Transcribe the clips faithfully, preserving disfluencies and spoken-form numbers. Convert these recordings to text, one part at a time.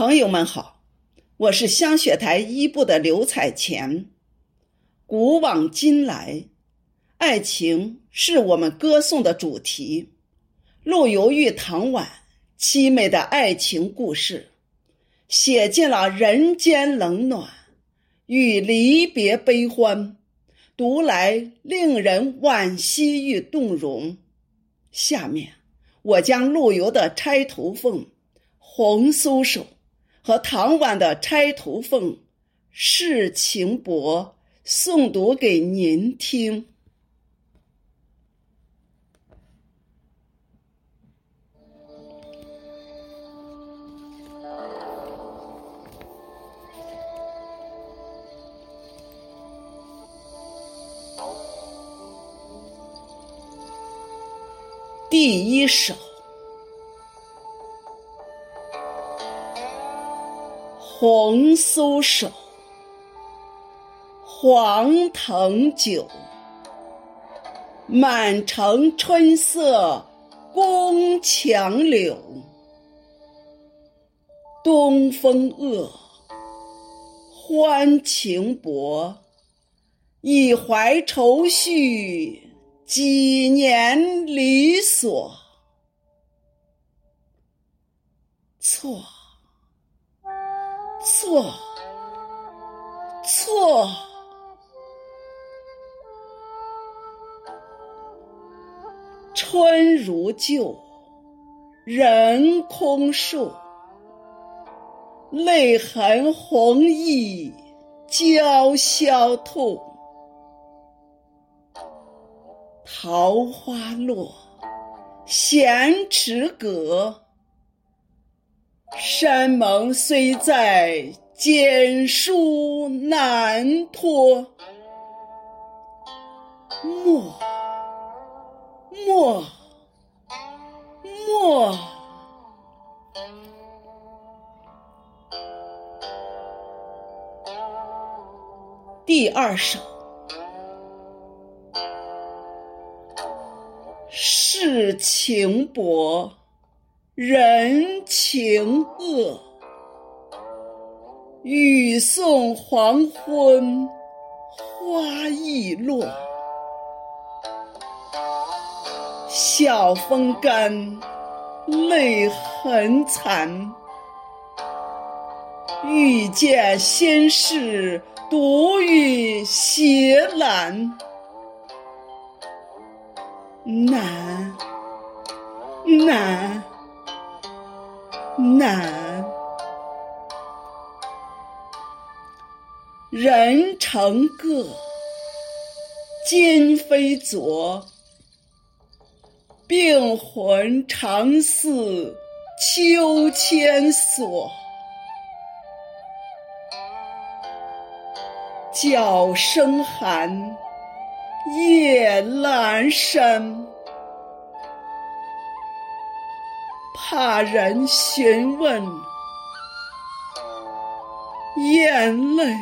朋友们好，我是香雪台一部的刘彩前。古往今来，爱情是我们歌颂的主题。陆游与唐婉凄美的爱情故事，写尽了人间冷暖与离别悲欢，读来令人惋惜与动容。下面我将陆游的《钗头凤》《红酥手》和唐婉的《钗头凤》《世情薄》诵读给您听。第一首，红酥手，黄藤酒，满城春色宫墙柳。东风恶，欢情薄，一怀愁绪，几年离索。错错错，春如旧，人空瘦，泪痕红浥鲛绡透。桃花落，闲池阁，山盟虽在，锦书难托。莫莫莫，第二首，世情薄，人情恶，雨送黄昏花易落。晓风干，泪痕残，欲见心事，独语斜阑。难难难，人诚各，今非昨，病魂常似秋千索。角声寒，夜阑珊，怕人询问，眼泪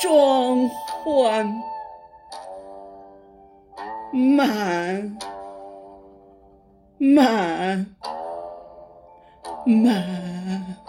装欢。满满满。